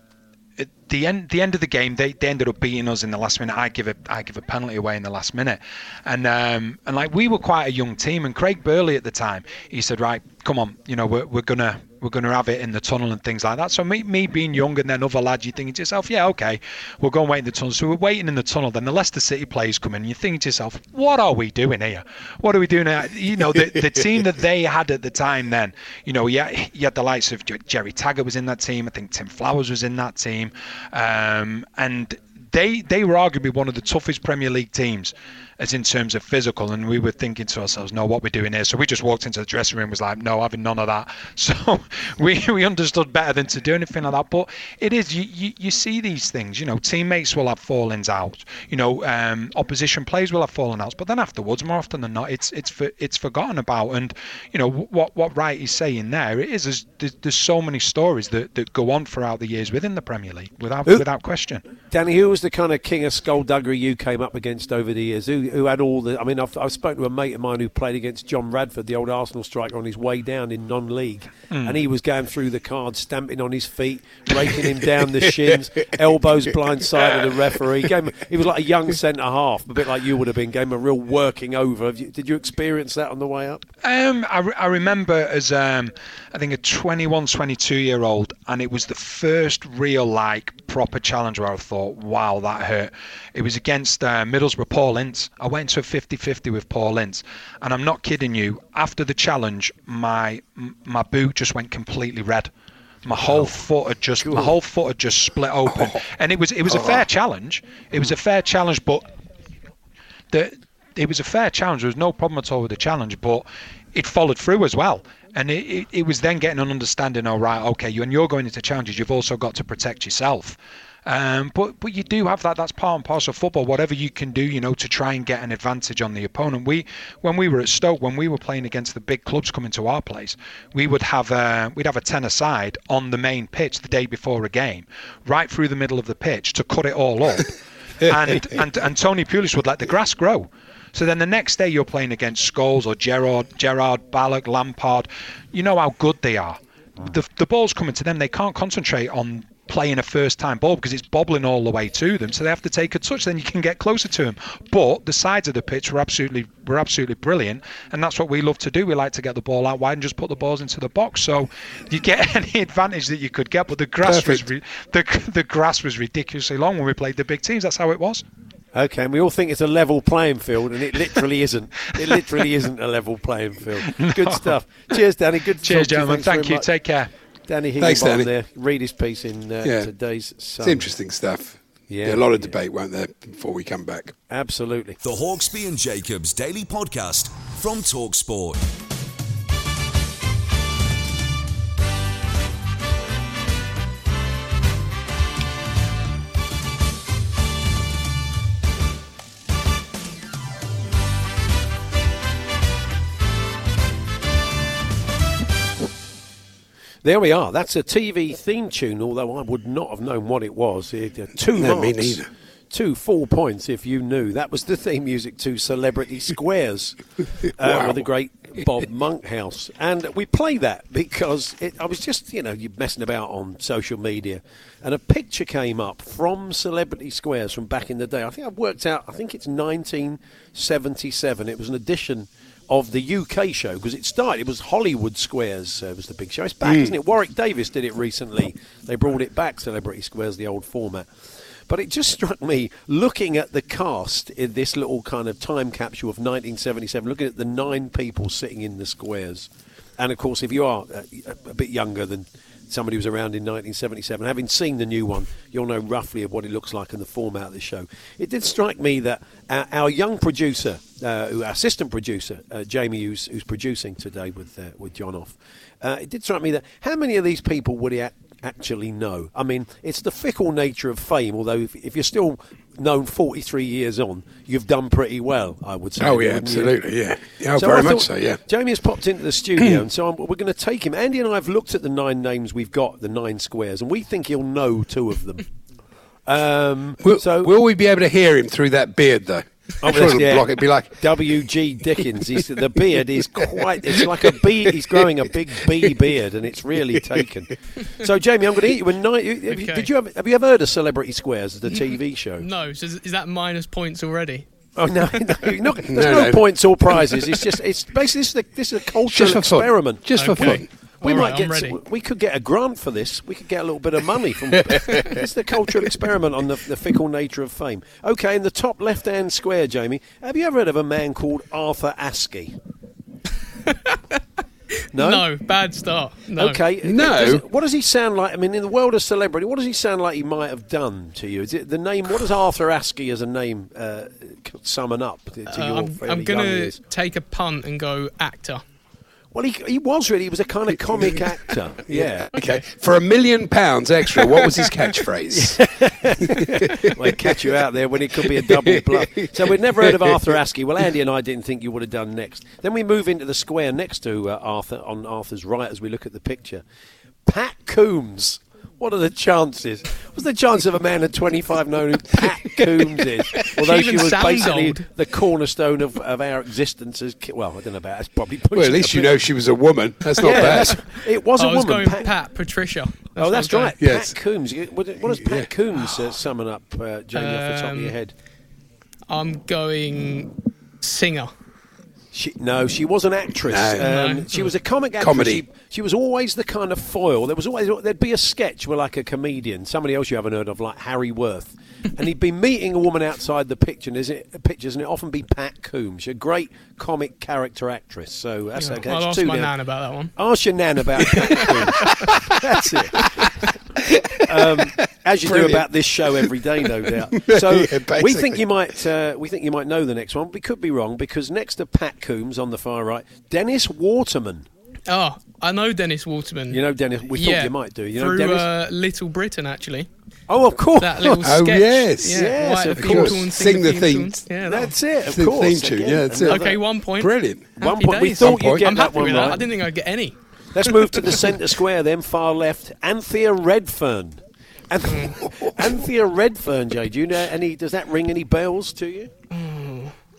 at the end the end of the game they, they ended up beating us in the last minute. I give a I give a penalty away in the last minute, and um, and like we were quite a young team, and Craig Burley at the time, he said, right, come on, you know, we're we're gonna. We're going to have it in the tunnel and things like that. So me, me being young and then other lads, you're thinking to yourself, yeah, okay, we'll go and wait in the tunnel. So we're waiting in the tunnel. Then the Leicester City players come in and you're thinking to yourself, what are we doing here? What are we doing here? You know, the, the team that they had at the time then, you know, you had, you had the likes of Jerry Taggart was in that team. I think Tim Flowers was in that team. Um, and they they were arguably one of the toughest Premier League teams as in terms of physical, and we were thinking to ourselves, no, what we're doing here. So we just walked into the dressing room, was like, no, having none of that. So we, we understood better than to do anything like that. But it is, you, you, you see these things, you know, teammates will have fallings out, you know, um, opposition players will have fallen outs, but then afterwards, more often than not, it's it's for, it's forgotten about. And, you know, what what Wright is saying there, it is, is there's, there's so many stories that, that go on throughout the years within the Premier League, without who, without question. Danny, who was the kind of king of skullduggery you came up against over the years? Who Who had all the? I mean, I've, I've spoken to a mate of mine who played against John Radford, the old Arsenal striker, on his way down in non-league, mm. and he was going through the cards, stamping on his feet, raking him down the shins, elbows blindside of the referee. Gave him, he was like a young centre half, a bit like you would have been. Gave him a real working over. Have you, did you experience that on the way up? Um, I, re- I remember as um, I think a twenty-one, twenty-two year old, and it was the first real like proper challenge where I thought, wow, that hurt. It was against uh, Middlesbrough, Paul Ince. I went to a fifty-fifty with Paul Ince, and I'm not kidding you, after the challenge, my my boot just went completely red. My whole foot had just cool. my whole foot had just split open, oh. and it was it was oh. a fair challenge. It was a fair challenge, but the it was a fair challenge. There was no problem at all with the challenge, but it followed through as well. And it, it, it was then getting an understanding, all right, okay, you and you're going into challenges, you've also got to protect yourself. Um, but but you do have that. That's part and parcel of football. Whatever you can do, you know, to try and get an advantage on the opponent. We, when we were at Stoke, when we were playing against the big clubs coming to our place, we would have a, we'd have a ten-a-side on the main pitch the day before a game, right through the middle of the pitch to cut it all up. and, and and Tony Pulis would let the grass grow. So then the next day you're playing against Scholes or Gerrard, Gerrard, Ballack, Lampard. You know how good they are. The the ball's coming to them. They can't concentrate on playing a first-time ball because it's bobbling all the way to them. So they have to take a touch. Then you can get closer to them. But the sides of the pitch were absolutely were absolutely brilliant, and that's what we love to do. We like to get the ball out wide and just put the balls into the box. So you get any advantage that you could get. But the grass Perfect. was re- the the grass was ridiculously long when we played the big teams. That's how it was. Okay, and we all think it's a level playing field, and it literally isn't. It literally isn't a level playing field. Good no. stuff. Cheers, Danny. Good Cheers, gentlemen. Thank you. Much. Take care. Danny Higginbottom there. Read his piece in uh, yeah. today's Sun. It's interesting stuff. Yeah, yeah, a lot of yeah. debate, won't there, before we come back? Absolutely. The Hawkesby and Jacobs Daily Podcast from Talk Sport. There we are. That's a T V theme tune, although I would not have known what it was. It, uh, two no, marks, me neither. Two full points if you knew. That was the theme music to Celebrity Squares uh, wow. with the great Bob Monkhouse. And we play that because it, I was just, you know, you're messing about on social media. And a picture came up from Celebrity Squares from back in the day. I think I've worked out, I think it's nineteen seventy-seven. It was an edition of the U K show, because it started, it was Hollywood Squares, uh, was the big show. It's back, mm. isn't it? Warwick Davis did it recently. They brought it back, Celebrity Squares, the old format. But it just struck me, looking at the cast in this little kind of time capsule of nineteen seventy-seven, looking at the nine people sitting in the squares. And, of course, if you are a, a bit younger than somebody who was around in nineteen seventy-seven, having seen the new one, you'll know roughly of what it looks like in the format of the show. It did strike me that our, our young producer, uh, our assistant producer, uh, Jamie, who's, who's producing today with uh, with John Off, uh, it did strike me that how many of these people would he a- actually know? I mean, it's the fickle nature of fame, although if, if you're still known forty-three years on, you've done pretty well, I would say. Oh, yeah, absolutely, you? yeah. yeah oh, so very thought, much so, yeah. Jamie has popped into the studio, and so I'm, we're going to take him. Andy and I have looked at the nine names we've got, the nine squares, and we think he'll know two of them. Um, will, so, will we be able to hear him through that beard, though? I'm sure it'll yeah. block. It'd be like W G Dickens. He's, the beard is quite, it's like a bee. He's growing a big bee beard, and it's really taken. So, Jamie, I'm going to eat you a night. Okay. Did you have, have you ever heard of Celebrity Squares, the T V show? No. So is, is that minus points already? Oh no, no, not, there's no, no, no points or prizes. It's just, it's basically this is a, this is a cultural just experiment, fun. just okay. for fun. We All might right, get. Some, we could get a grant for this. We could get a little bit of money from. It's the cultural experiment on the, the fickle nature of fame. Okay, in the top left-hand square, Jamie, have you ever heard of a man called Arthur Askey? No, no, bad start. No. Okay, no. Does, what does he sound like? I mean, in the world of celebrity, what does he sound like? He might have done to you. Is it the name? What does Arthur Askey as a name uh, summon up to, to uh, your? I'm, I'm going to take a punt and go actor. Well, he he was really, he was a kind of comic actor. Yeah. Okay. For a million pounds extra, what was his catchphrase? Well, he'd catch you out there when it could be a double bluff. So we'd never heard of Arthur Askey. Well, Andy and I didn't think you would have done next. Then we move into the square next to uh, Arthur, on Arthur's right as we look at the picture. Pat Coombs. What are the chances? What's the chance of a man at twenty-five knowing who Pat Coombs is? Although she, she was basically old. The cornerstone of, of our existence as ki- well, I don't know about that's probably. Well, at least you know she was a woman. That's not yeah, bad. That's, it was I a was woman. Going Pat, Pat Patricia. That's oh, that's right. Yes. Pat Coombs. What does Pat yeah. Coombs uh, summon up, uh, Jamie, um, off the top of your head? I'm going singer. She, no, she was an actress. No. Um, no. She was a comic actress. Comedy. She, she was always the kind of foil. There was always there'd be a sketch where, like, a comedian, somebody else you haven't heard of, like Harry Worth, and he'd be meeting a woman outside the picture, and is it pictures, and it often be Pat Coombs, a great comic character actress. So that's yeah, okay. I'll ask my nan about that one. Ask your nan about Pat Coombs. That's it. um, as you Brilliant. do about this show every day, no doubt. So yeah, we think you might uh, we think you might know the next one. We could be wrong because next to Pat Coombs on the far right, Dennis Waterman. Oh, I know Dennis Waterman. You know Dennis. We yeah, thought you might do. You through, know Dennis uh, Little Britain, actually. Oh, of course. That little sketch. Oh, yes. Yeah, yes, of course. Sing, sing the theme. theme. Yeah, that that's it, of Sing course. Theme tune. Yeah, that's it. Okay, one point. Brilliant. Happy one point. Days. We thought you'd get I'm that happy one with right. that. I didn't think I'd get any. Let's move to the centre square then, far left. Anthea Redfern. Anthea Redfern, Jay, do you know any, does that ring any bells to you?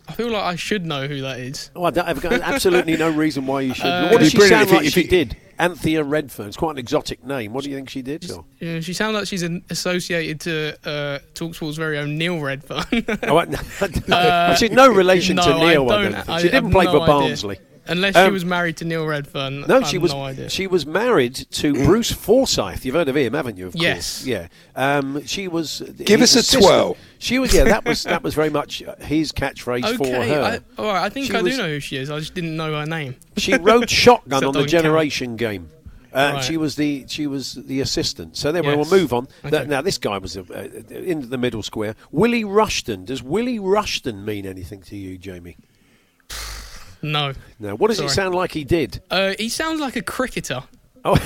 I feel like I should know who that is. Oh, I don't, I've got absolutely no reason why you should. Uh, what does she sound like she did? Anthea Redfern. It's quite an exotic name. What do you think she did? Or? Yeah, she sounds like she's an, associated to uh, TalkSport's very own Neil Redfern. oh, I, no, uh, she's no relation no, to Neil. I don't, I don't think. She I, didn't play no for Barnsley. Idea. Unless um, she was married to Neil Redfern. No, I she have was. No idea. She was married to Bruce Forsyth. You've heard of him, haven't you? Of yes. Course. Yeah. Um, she was. Give us a twirl. She was. Yeah. That was. That was very much his catchphrase okay, for her. I, all right. I think she I was, do know who she is. I just didn't know her name. She rode shotgun on the Generation Game. Uh, right. She was the she was the assistant. So then yes. we'll move on. Okay. That, now this guy was uh, in the middle square. Willie Rushton. Does Willie Rushton mean anything to you, Jamie? No. No. What does Sorry. It sound like he did? Uh, he sounds like a cricketer. Oh,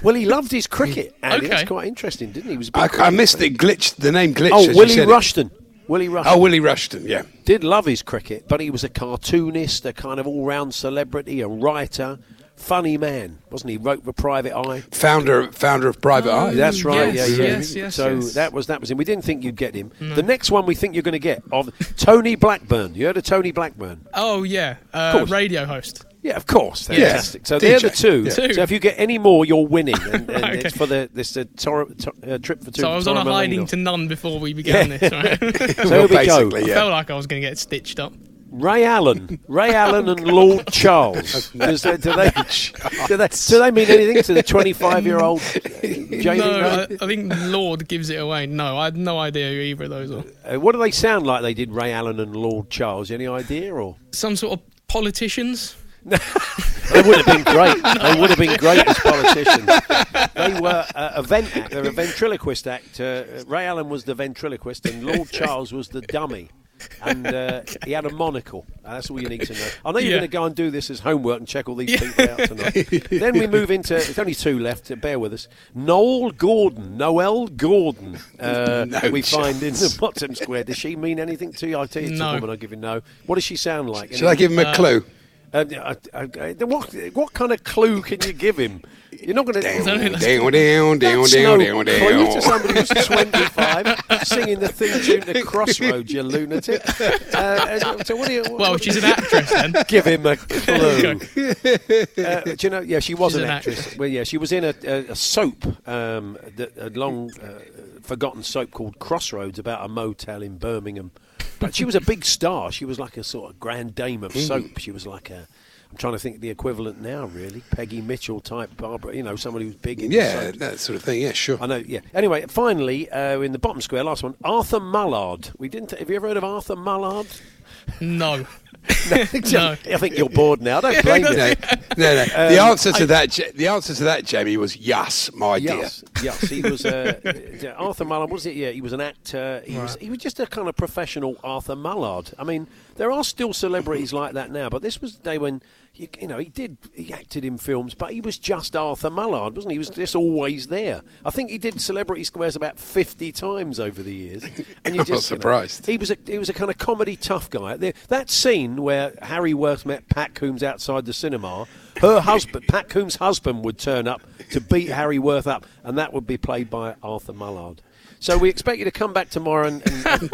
well, he loved his cricket. Andy. Okay. That's quite interesting, didn't he? He was a big I, cricket, I missed it. Glitched the name glitched. Oh, Willie Rushton. It. Willie Rushton. Oh, Willie Rushton. Yeah. Did love his cricket, but he was a cartoonist, a kind of all-round celebrity, a writer, funny man, wasn't he? Wrote for Private Eye. Founder, founder of Private oh, Eye. That's right. Yes, yeah, yeah. Yes, yes, so yes. that was that was him. We didn't think you'd get him. No. The next one we think you're going to get of Tony Blackburn. You heard of Tony Blackburn? Oh yeah, uh, radio host. Yeah, of course. Fantastic. Yeah. So D J. They're the two. Yeah. two. So if you get any more, you're winning. And, and okay. It's for the this uh, tor- tor- uh, trip for two. So I was on a hiding to none before we began yeah. this. Right? so well, here we go. Yeah. I felt like I was going to get stitched up. Ray Allen, Ray Allen, oh, and God. Lord Charles. Does they, do, they, do, they, do they mean anything to the twenty-five-year-old? Jamie? No, I, I think Lord gives it away. No, I had no idea who either of those are. Uh, what do they sound like? They did Ray Allen and Lord Charles. Any idea or some sort of politicians? They would have been great. They would have been great as politicians. They were uh, a, vent act, a ventriloquist act. Uh, Ray Allen was the ventriloquist, and Lord Charles was the dummy. And uh, he had a monocle. Uh, that's all you need to know. I know you're yeah. going to go and do this as homework and check all these people out tonight. Then we move into, there's only two left, uh, bear with us. Noel Gordon, Noel Gordon, uh, no we chance. Find in the bottom square. Does she mean anything to you? I tell you, it's no. a woman, I'll give you no. What does she sound like? Should Any, I give him a uh, clue? Uh, I, I, I, what, what kind of clue can you give him? You're not going to down, down, down, down, down, down, down, down. To somebody who's twenty-five singing the theme tune to Crossroads, you lunatic. Uh, so what do you? What, well, what she's an actress then. Give him a clue. uh, do you know? Yeah, she was she's an, an actress. actress. Well, yeah, she was in a, a, a soap, um, a long uh, forgotten soap called Crossroads about a motel in Birmingham. But she was a big star. She was like a sort of grand dame of mm. soap. She was like a, I'm trying to think of the equivalent now, really. Peggy Mitchell type, Barbara, you know, somebody who's big in yeah, soap. Yeah, that sort of thing. Yeah, sure. I know, yeah. Anyway, finally, uh, in the bottom square, last one, Arthur Mullard. We didn't. Have you ever heard of Arthur Mullard? No. no, no. I think you're bored now. Don't blame me. No, no, no. Um, the answer to I, that, the answer to that, Jamie, was yes, my yes, dear. Yes, he was. Uh, Arthur Mullard was it? Yeah, he was an actor. He right. was. He was just a kind of professional Arthur Mullard. I mean, there are still celebrities like that now, but this was the day when you, you know he did. He acted in films, but he was just Arthur Mullard, wasn't he? He was just always there. I think he did Celebrity Squares about fifty times over the years. And you just, I'm not surprised. You know, he was a he was a kind of comedy tough guy. That scene where Harry Worth met Pat Coombs outside the cinema, her husband, Pat Coombs' husband, would turn up to beat Harry Worth up, and that would be played by Arthur Mullard. So we expect you to come back tomorrow and, and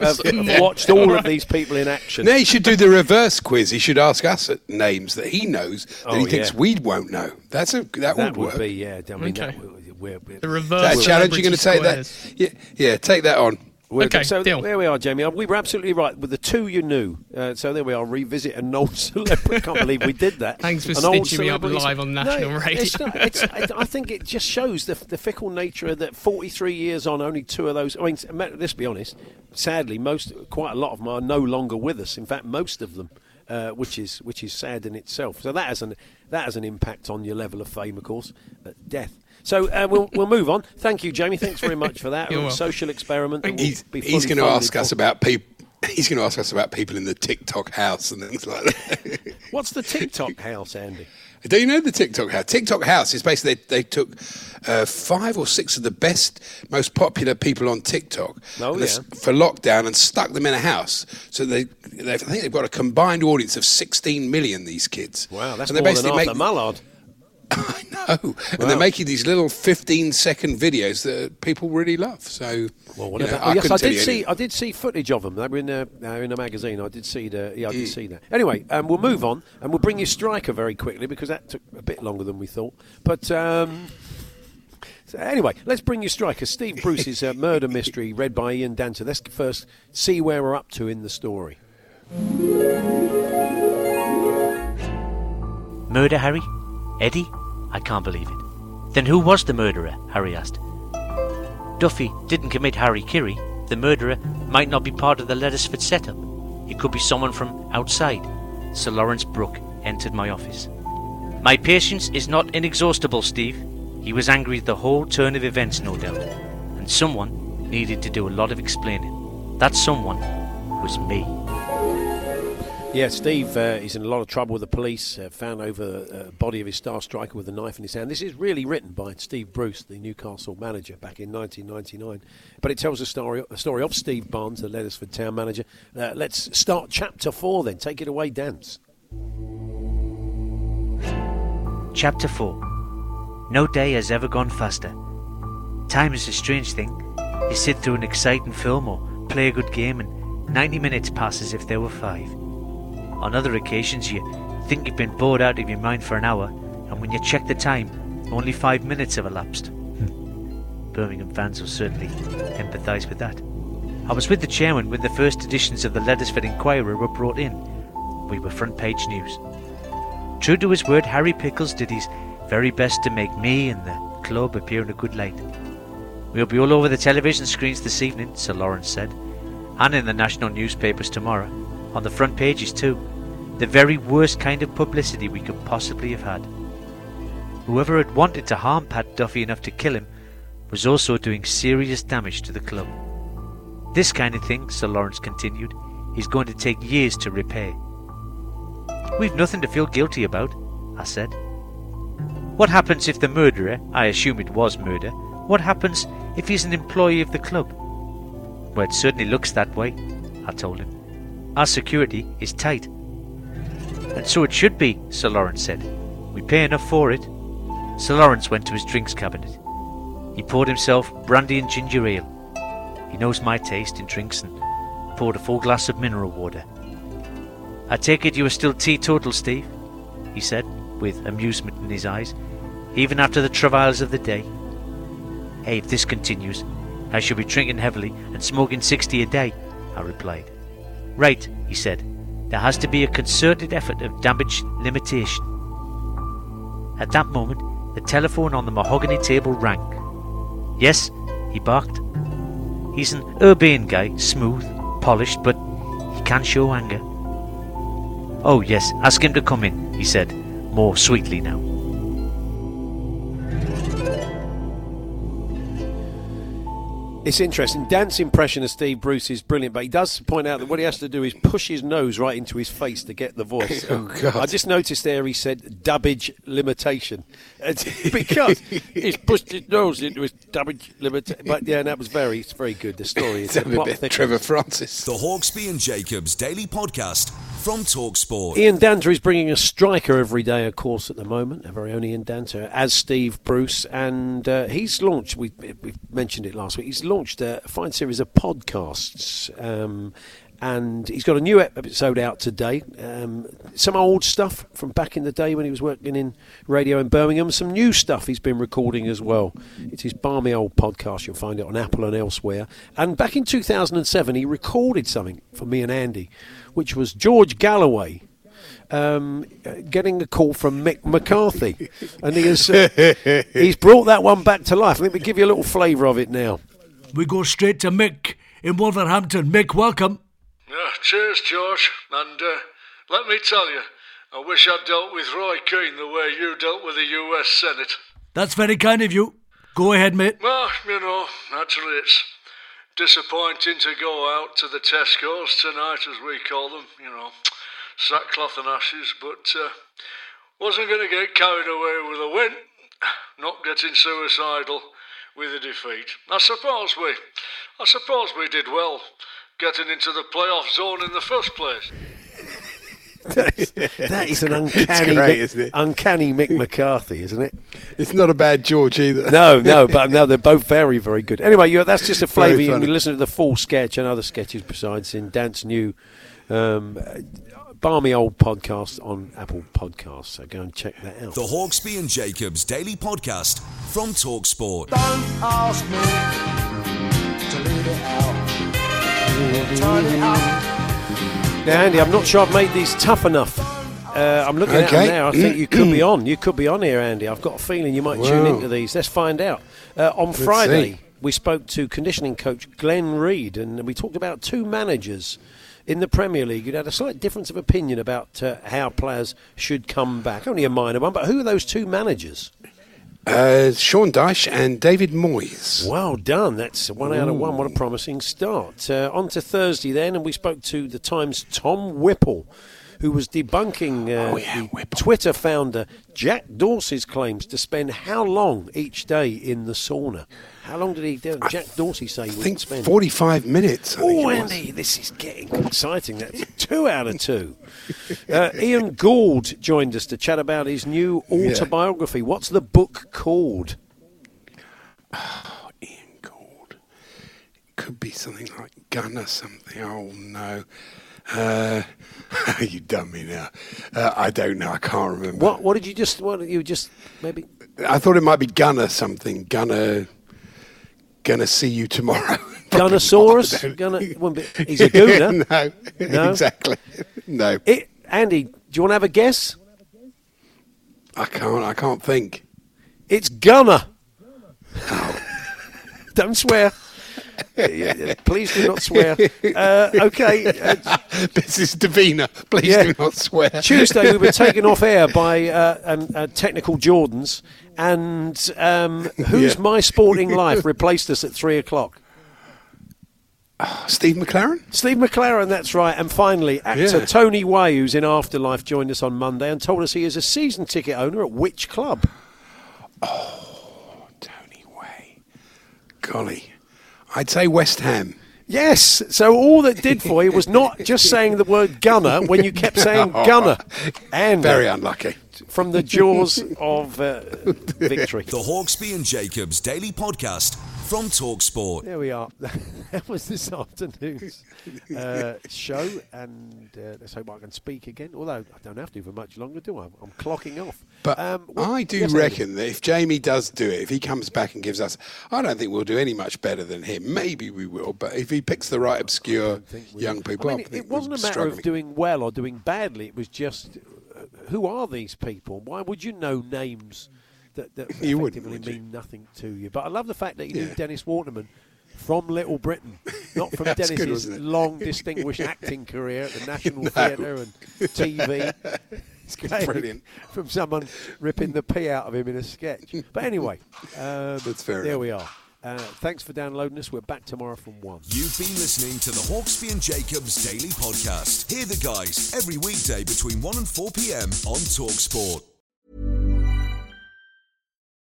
have, have watched all right. of these people in action. No, he should do the reverse quiz. He should ask us at names that he knows that oh, he thinks yeah. we won't know. That's a, that, that would work. That would be, yeah. I mean, okay. that, we're, we're, the reverse that challenge, you're going to take that? Yeah, yeah, take that on. We're okay, so deal. There we are, Jamie. We were absolutely right with the two you knew. Uh, so there we are, revisit an old celebrity. I can't believe we did that. Thanks for an stitching me up live on national no, radio. It's not, it's, it, I think it just shows the, the fickle nature of that. forty-three years on, only two of those. I mean, let's be honest. Sadly, most, quite a lot of them are no longer with us. In fact, most of them. Uh, which is which is sad in itself. So that has an that has an impact on your level of fame, of course, at death. So uh, we'll we'll move on. Thank you, Jamie. Thanks very much for that. Social experiment. He's, he's going to ask us about people. He's going to ask us about people in the TikTok house and things like that. What's the TikTok house, Andy? Do you know the TikTok house? TikTok house is basically they, they took uh, five or six of the best, most popular people on TikTok oh, yeah. for lockdown and stuck them in a house. So they, they, I think they've got a combined audience of sixteen million, these kids. Wow, that's and more than Arthur Mallard. I know. And wow. they're making these little fifteen-second videos that people really love. So, well, what you know, about, I yes, I did see. Anything. I did see footage of them. They were in a uh, in a magazine. I did see the. Yeah, I did mm. see that. Anyway, um, we'll move on and we'll bring you Striker very quickly because that took a bit longer than we thought. But um, so anyway, let's bring you Striker. Steve Bruce's uh, murder mystery, read by Ian Danton. Let's first see where we're up to in the story. Murder, Harry? Eddie? I can't believe it. Then who was the murderer? Harry asked. Duffy didn't commit Harikiri. The murderer might not be part of the Lettersford setup. It could be someone from outside. Sir Lawrence Brooke entered my office. My patience is not inexhaustible, Steve. He was angry at the whole turn of events, no doubt. And someone needed to do a lot of explaining. That someone was me. Yeah, Steve uh, is in a lot of trouble with the police. Uh, found over the uh, body of his star striker with a knife in his hand. This is really written by Steve Bruce, the Newcastle manager, back in nineteen ninety-nine. But it tells the story, the story of Steve Barnes, the Lettersford town manager. Uh, let's start chapter four then. Take it away, Dance. Chapter four. No day has ever gone faster. Time is a strange thing. You sit through an exciting film or play a good game and ninety minutes pass as if there were five. On other occasions, you think you've been bored out of your mind for an hour, and when you check the time, only five minutes have elapsed. Birmingham fans will certainly empathise with that. I was with the chairman when the first editions of the Lettersford Inquirer were brought in. We were front-page news. True to his word, Harry Pickles did his very best to make me and the club appear in a good light. We'll be all over the television screens this evening, Sir Lawrence said, and in the national newspapers tomorrow. On the front pages too. The very worst kind of publicity we could possibly have had. Whoever had wanted to harm Pat Duffy enough to kill him was also doing serious damage to the club. This kind of thing, Sir Lawrence continued, is going to take years to repair. We've nothing to feel guilty about, I said. What happens if the murderer, I assume it was murder, what happens if he's an employee of the club? Well, it certainly looks that way, I told him. Our security is tight. And so it should be, Sir Lawrence said. We pay enough for it. Sir Lawrence went to his drinks cabinet. He poured himself brandy and ginger ale. He knows my taste in drinks and poured a full glass of mineral water. I take it you are still teetotal, Steve, he said, with amusement in his eyes, even after the travails of the day. Hey, if this continues, I shall be drinking heavily and smoking sixty a day, I replied. Right, he said. There has to be a concerted effort of damage limitation. At that moment, the telephone on the mahogany table rang. Yes, he barked. He's an urbane guy, smooth, polished, but he can show anger. Oh, yes, ask him to come in, he said, more sweetly now. It's interesting. Dan's impression of Steve Bruce is brilliant, but he does point out that what he has to do is push his nose right into his face to get the voice. Oh, God. I just noticed there he said dubbage limitation. It's because he's pushed his nose into his dubbage limitation. But, yeah, that was very it's very good. The story is a bit thick. Trevor Francis. The Hawkesby and Jacobs Daily Podcast from Talk Sport. Ian Danter is bringing a striker every day, of course, at the moment. Our very own Ian Danter, as Steve Bruce. And uh, he's launched, we, we mentioned it last week, he's launched a fine series of podcasts um, and he's got a new episode out today, um, some old stuff from back in the day when he was working in radio in Birmingham, some new stuff he's been recording as well. It's his barmy old podcast. You'll find it on Apple and elsewhere. And back in two thousand seven he recorded something for me and Andy, which was George Galloway Um, getting a call from Mick McCarthy, and he has uh, he's brought that one back to life. Let me give you a little flavour of it now. We go straight to Mick in Wolverhampton. Mick, welcome. Yeah, cheers, George. And uh, let me tell you, I wish I'd dealt with Roy Keane the way you dealt with the U S Senate. That's very kind of you. Go ahead, mate. Well, you know, naturally it's Disappointing to go out to the Tesco's tonight, as we call them, you know, sackcloth and ashes, but uh, wasn't going to get carried away with a win, not getting suicidal with a defeat. I suppose we, I suppose we did well getting into the playoff zone in the first place. That is, that is an uncanny, great, isn't it? Uncanny Mick McCarthy, isn't it? It's not a bad George either. No, no, but no, they're both very, very good. Anyway, you, that's just a flavour. You can listen to the full sketch and other sketches besides in Dan's new um, barmy old podcast on Apple Podcasts. So go and check that out. The Hawkesby and Jacobs Daily Podcast from Talk Sport. Don't ask me to leave it out. Turn it out. Now, Andy, I'm not sure I've made these tough enough. Uh, I'm looking okay. at them now. I think you could be on. You could be on here, Andy. I've got a feeling you might Whoa. tune into these. Let's find out. Uh, on Let's Friday, see. we spoke to conditioning coach Glenn Reid, and we talked about two managers in the Premier League who'd had a slight difference of opinion about uh, how players should come back. Only a minor one, but who are those two managers? Uh, Sean Dyche and David Moyes. Well done. That's one Ooh. out of one. What a promising start. Uh, on to Thursday then, and we spoke to The Times' Tom Whipple, who was debunking uh, oh, yeah, the Twitter founder Jack Dorsey's claims to spend how long each day in the sauna. How long did he do? Jack Dorsey say he would spend? forty-five minutes. Oh, Andy, this is getting exciting. That's two out of two. Uh, Ian Gould joined us to chat about his new autobiography. Yeah. What's the book called? Oh, Ian Gould. It could be something like Gun or something. Oh, no. Uh, you've done me now. Uh, I don't know. I can't remember. What What did you just... What you just... Maybe... I thought it might be Gun or something. Gunner... Gonna see you tomorrow. Gunnosaurus? Gonna, be, he's a gooner. no, no, exactly. No. It, Andy, do you want to have a guess? I can't. I can't think. It's Gunner. Oh. Don't swear. Please do not swear. Uh, okay. Uh, this is Davina. Please yeah. do not swear. Tuesday we were taken off air by uh, um, uh, Technical Jordans, and um, who's yeah. My Sporting Life replaced us at three o'clock. Uh, Steve McLaren? Steve McLaren, that's right. And finally, actor yeah. Tony Way, who's in Afterlife, joined us on Monday and told us he is a season ticket owner at which club? Oh, Tony Way. Golly. I'd say West Ham. Yes. So all that did for you was not just saying the word gunner when you kept saying no. gunner. And very unlucky. From the jaws of uh, victory. The Hawkesby and Jacobs Daily Podcast from Talk Sport. There we are. That was this afternoon's uh, show. And uh, let's hope I can speak again. Although I don't have to for much longer, do I? I'm clocking off. But um, well, I do yes, reckon that if Jamie does do it, if he comes back and gives us, I don't think we'll do any much better than him. Maybe we will. But if he picks the right obscure young people I mean, up, it, it wasn't a matter struggling. of doing well or doing badly. It was just... Who are these people? Why would you know names that, that you effectively mean you? nothing to you? But I love the fact that you yeah. knew Dennis Waterman from Little Britain, not from Dennis's good, long, distinguished acting career at the National no. Theatre and T V. It's brilliant. From someone ripping the pee out of him in a sketch. But anyway, um, That's fair there enough. we are. Uh, thanks for downloading us. We're back tomorrow from one. You've been listening to the Hawkesby and Jacobs Daily Podcast. Hear the guys every weekday between one and four p.m. on Talk Sport.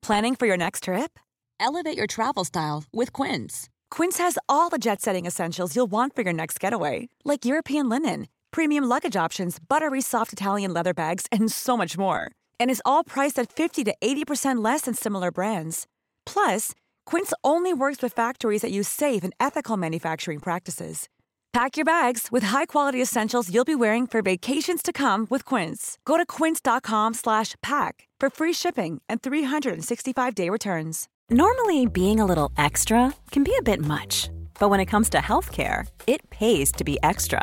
Planning for your next trip? Elevate your travel style with Quince. Quince has all the jet-setting essentials you'll want for your next getaway, like European linen, premium luggage options, buttery soft Italian leather bags, and so much more. And is all priced at fifty to eighty percent less than similar brands. Plus, Quince only works with factories that use safe and ethical manufacturing practices. Pack your bags with high-quality essentials you'll be wearing for vacations to come with Quince. Go to quince dot com slash pack for free shipping and three sixty-five day returns. Normally, being a little extra can be a bit much, but when it comes to healthcare, it pays to be extra.